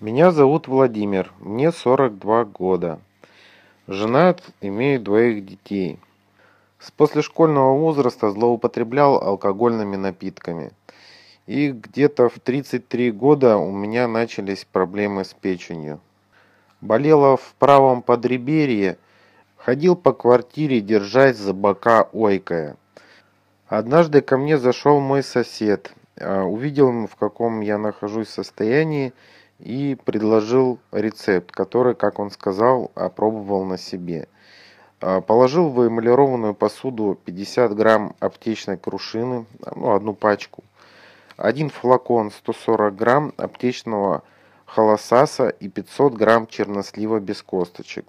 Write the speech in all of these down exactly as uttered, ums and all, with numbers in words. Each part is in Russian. Меня зовут Владимир, мне сорок два года. Женат, имею двоих детей. С послешкольного возраста злоупотреблял алкогольными напитками. И где-то в тридцать три года у меня начались проблемы с печенью. Болела в правом подреберье, ходил по квартире, держась за бока, ойкая. Однажды ко мне зашел мой сосед, увидел, в каком я нахожусь состоянии, и предложил рецепт, который, как он сказал, опробовал на себе. Положил в эмалированную посуду пятьдесят грамм аптечной крушины, ну, одну пачку, один флакон сто сорок грамм аптечного холосаса и пятьсот грамм чернослива без косточек.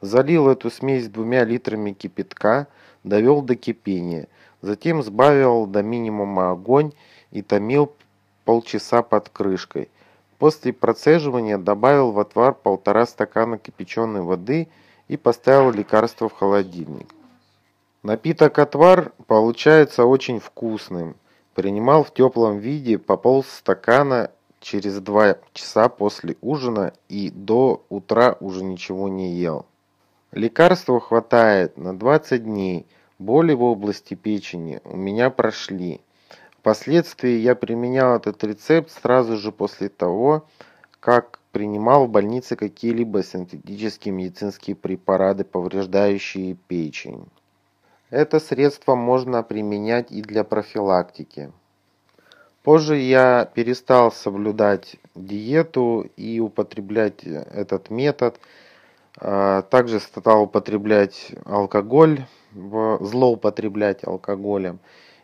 Залил эту смесь двумя литрами кипятка, довел до кипения, затем сбавил до минимума огонь и томил полчаса под крышкой. После процеживания добавил в отвар полтора стакана кипяченой воды и поставил лекарство в холодильник. Напиток-отвар получается очень вкусным. Принимал в теплом виде по полстакана через два часа после ужина и до утра уже ничего не ел. Лекарства хватает на двадцать дней. Боли в области печени у меня прошли. Впоследствии я применял этот рецепт сразу же после того, как принимал в больнице какие-либо синтетические медицинские препараты, повреждающие печень. Это средство можно применять и для профилактики. Позже я перестал соблюдать диету и употреблять этот метод. Также стал употреблять алкоголь, злоупотреблять алкоголем.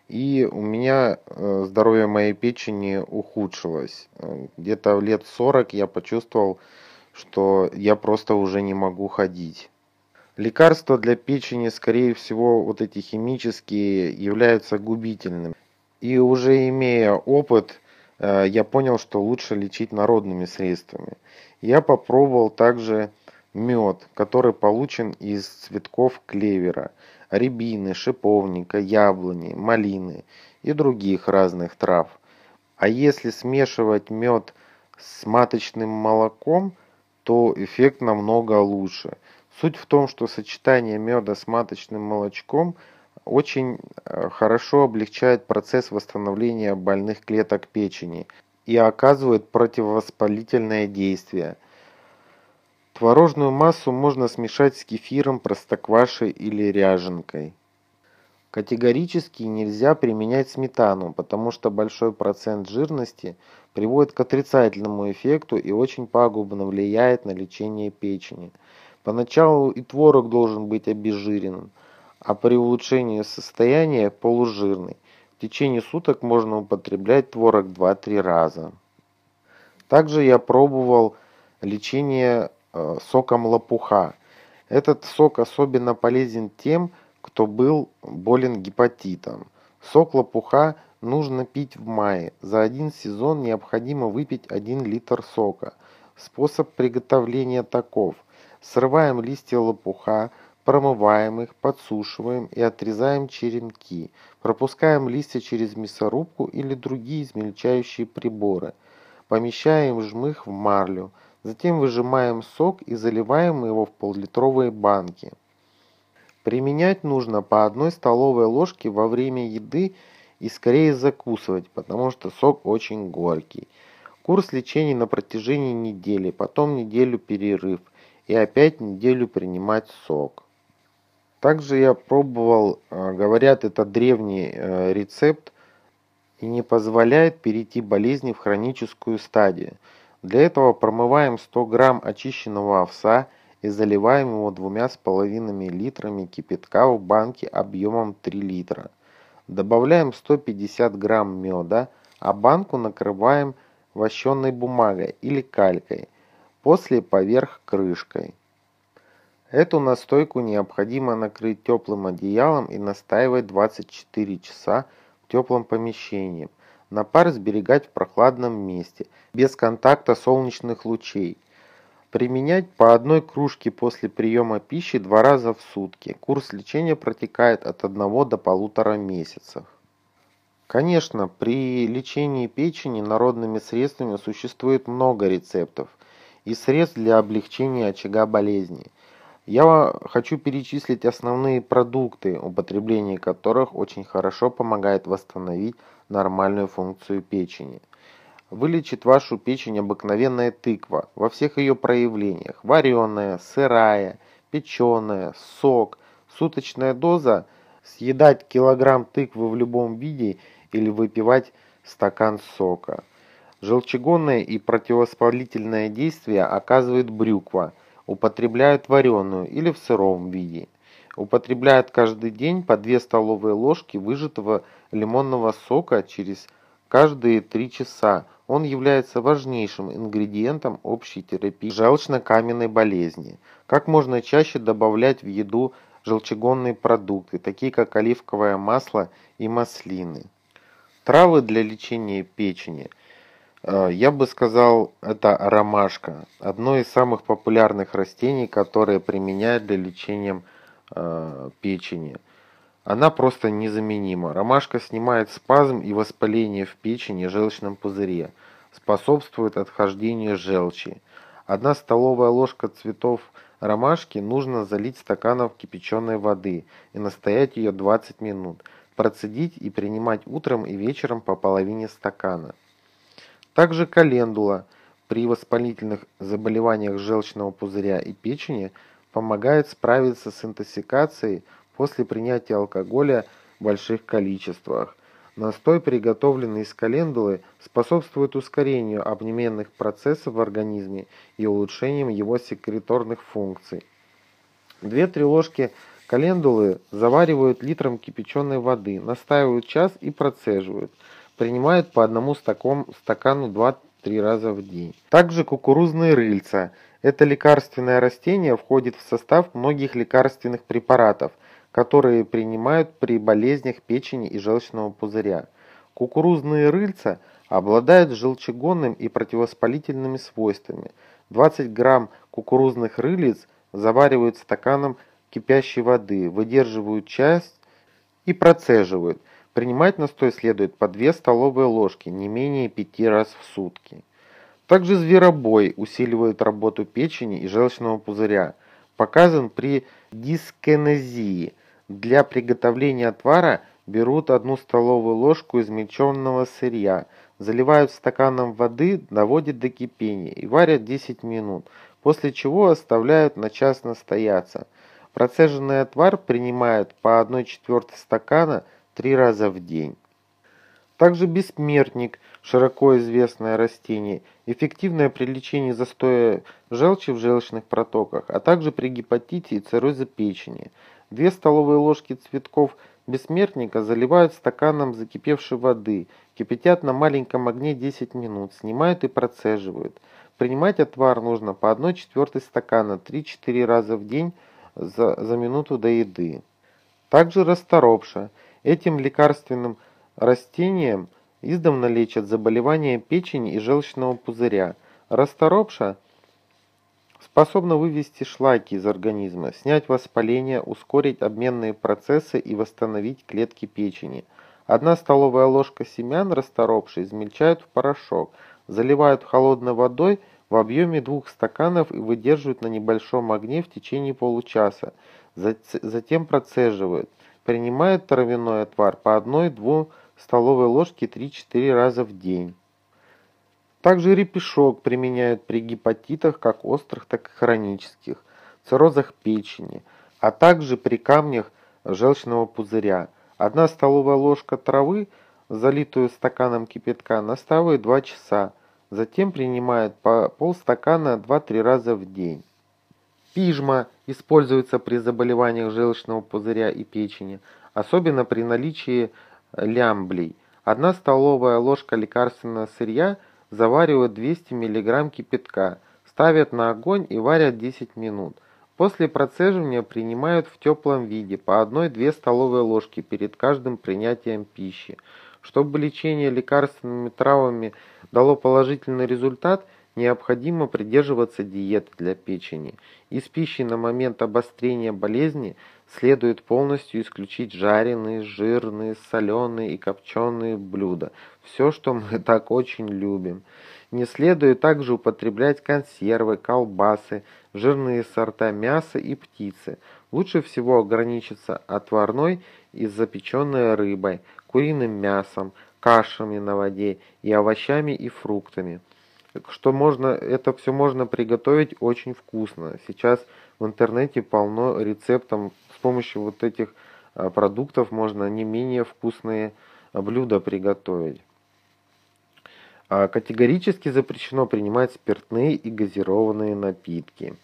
И у меня здоровье моей печени ухудшилось. Где-то лет сорок я почувствовал, что я просто уже не могу ходить. Лекарства для печени, скорее всего, вот эти химические, являются губительными. И уже имея опыт, я понял, что лучше лечить народными средствами. Я попробовал также мед, который получен из цветков клевера, рябины, шиповника, яблони, малины и других разных трав. А если смешивать мед с маточным молоком, то эффект намного лучше. Суть в том, что сочетание меда с маточным молочком очень хорошо облегчает процесс восстановления больных клеток печени и оказывает противовоспалительное действие. Творожную массу можно смешать с кефиром, простоквашей или ряженкой. Категорически нельзя применять сметану, потому что большой процент жирности приводит к отрицательному эффекту и очень пагубно влияет на лечение печени. Поначалу и творог должен быть обезжиренным, а при улучшении состояния полужирный. В течение суток можно употреблять творог два-три раза. Также я пробовал лечение э, соком лопуха. Этот сок особенно полезен тем, кто был болен гепатитом. Сок лопуха нужно пить в мае. За один сезон необходимо выпить один литр сока. Способ приготовления таков. Срываем листья лопуха, промываем их, подсушиваем и отрезаем черенки. Пропускаем листья через мясорубку или другие измельчающие приборы. Помещаем жмых в марлю. Затем выжимаем сок и заливаем его в поллитровые банки. Применять нужно по одной столовой ложке во время еды и скорее закусывать, потому что сок очень горький. Курс лечения на протяжении недели, потом неделю перерыв и опять неделю принимать сок. Также я пробовал, говорят, это древний рецепт и не позволяет перейти болезни в хроническую стадию. Для этого промываем сто грамм очищенного овса и заливаем его двумя с половиной литрами кипятка в банке объемом три литра. Добавляем сто пятьдесят грамм меда, а банку накрываем вощеной бумагой или калькой, после поверх крышкой. Эту настойку необходимо накрыть теплым одеялом и настаивать двадцать четыре часа в теплом помещении. Напар сберегать в прохладном месте, без контакта солнечных лучей. Применять по одной кружке после приема пищи два раза в сутки. Курс лечения протекает от одного до полутора месяцев. Конечно, при лечении печени народными средствами существует много рецептов и средств для облегчения очага болезни. Я хочу перечислить основные продукты, употребление которых очень хорошо помогает восстановить нормальную функцию печени. Вылечит вашу печень обыкновенная тыква во всех ее проявлениях: вареная, сырая, печеная, сок, суточная доза. Съедать килограмм тыквы в любом виде или выпивать стакан сока. Желчегонное и противовоспалительное действие оказывает брюква. Употребляют вареную или в сыром виде. Употребляют каждый день по две столовые ложки выжатого лимонного сока через каждые три часа. Он является важнейшим ингредиентом общей терапии желчнокаменной болезни. Как можно чаще добавлять в еду желчегонные продукты, такие как оливковое масло и маслины. Травы для лечения печени. Я бы сказал, это ромашка. Одно из самых популярных растений, которое применяют для лечения печени. Она просто незаменима. Ромашка снимает спазм и воспаление в печени и желчном пузыре. Способствует отхождению желчи. Одна столовая ложка цветов ромашки нужно залить стаканом кипяченой воды и настоять ее двадцать минут. Процедить и принимать утром и вечером по половине стакана. Также календула при воспалительных заболеваниях желчного пузыря и печени помогает справиться с интоксикацией после принятия алкоголя в больших количествах. Настой, приготовленный из календулы, способствует ускорению обменных процессов в организме и улучшению его секреторных функций. две-три ложки календулы заваривают литром кипяченой воды, настаивают час и процеживают. Принимают по одному стакану два-три раза в день. Также кукурузные рыльца. Это лекарственное растение входит в состав многих лекарственных препаратов, которые принимают при болезнях печени и желчного пузыря. Кукурузные рыльца обладают желчегонным и противовоспалительными свойствами. двадцать грамм кукурузных рыльц заваривают стаканом кипящей воды, выдерживают часть и процеживают. Принимать настой следует по две столовые ложки, не менее пяти раз в сутки. Также зверобой усиливает работу печени и желчного пузыря. Показан при дискинезии. Для приготовления отвара берут одну столовую ложку измельченного сырья, заливают стаканом воды, доводят до кипения и варят десять минут, после чего оставляют на час настояться. Процеженный отвар принимают по одной четвертой стакана три раза в день. Также бессмертник, широко известное растение, эффективное при лечении застоя желчи в желчных протоках, а также при гепатите и циррозе печени. Две столовые ложки цветков бессмертника заливают стаканом закипевшей воды, кипятят на маленьком огне десять минут, снимают и процеживают. Принимать отвар нужно по одной четвертой стакана три-четыре раза в день за, за минуту до еды. Также расторопша. Этим лекарственным растением издавна лечат заболевания печени и желчного пузыря. Расторопша способна вывести шлаки из организма, снять воспаление, ускорить обменные процессы и восстановить клетки печени. Одна столовая ложка семян расторопши измельчают в порошок, заливают холодной водой в объеме двух стаканов и выдерживают на небольшом огне в течение получаса, затем процеживают. Принимают травяной отвар по одной-две столовой ложки три-четыре раза в день. Также репешок применяют при гепатитах как острых, так и хронических, циррозах печени, а также при камнях желчного пузыря. Одна столовая ложка травы, залитую стаканом кипятка, настаивают два часа, затем принимают по полстакана два-три раза в день. Пижма используется при заболеваниях желчного пузыря и печени, особенно при наличии лямблей. Одна столовая ложка лекарственного сырья заваривают двести миллиграмм кипятка, ставят на огонь и варят десять минут. После процеживания принимают в теплом виде по одной-две столовые ложки перед каждым принятием пищи. Чтобы лечение лекарственными травами дало положительный результат, необходимо придерживаться диеты для печени. Из пищи на момент обострения болезни Следует полностью исключить жареные, жирные, соленые и копченые блюда. Все, что мы так очень любим. Не следует также употреблять консервы, колбасы, жирные сорта мяса и птицы. Лучше всего ограничиться отварной и запеченной рыбой, куриным мясом, кашами на воде и овощами и фруктами. Что можно, это все можно приготовить очень вкусно. Сейчас в интернете полно рецептов. С помощью вот этих продуктов можно не менее вкусные блюда приготовить. Категорически запрещено принимать спиртные и газированные напитки.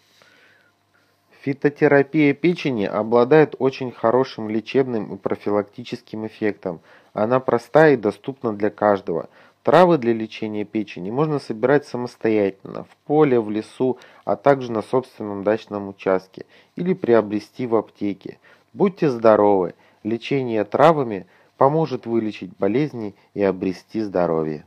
Фитотерапия печени обладает очень хорошим лечебным и профилактическим эффектом. Она простая и доступна для каждого. Травы для лечения печени можно собирать самостоятельно, в поле, в лесу, а также на собственном дачном участке или приобрести в аптеке. Будьте здоровы! Лечение травами поможет вылечить болезни и обрести здоровье.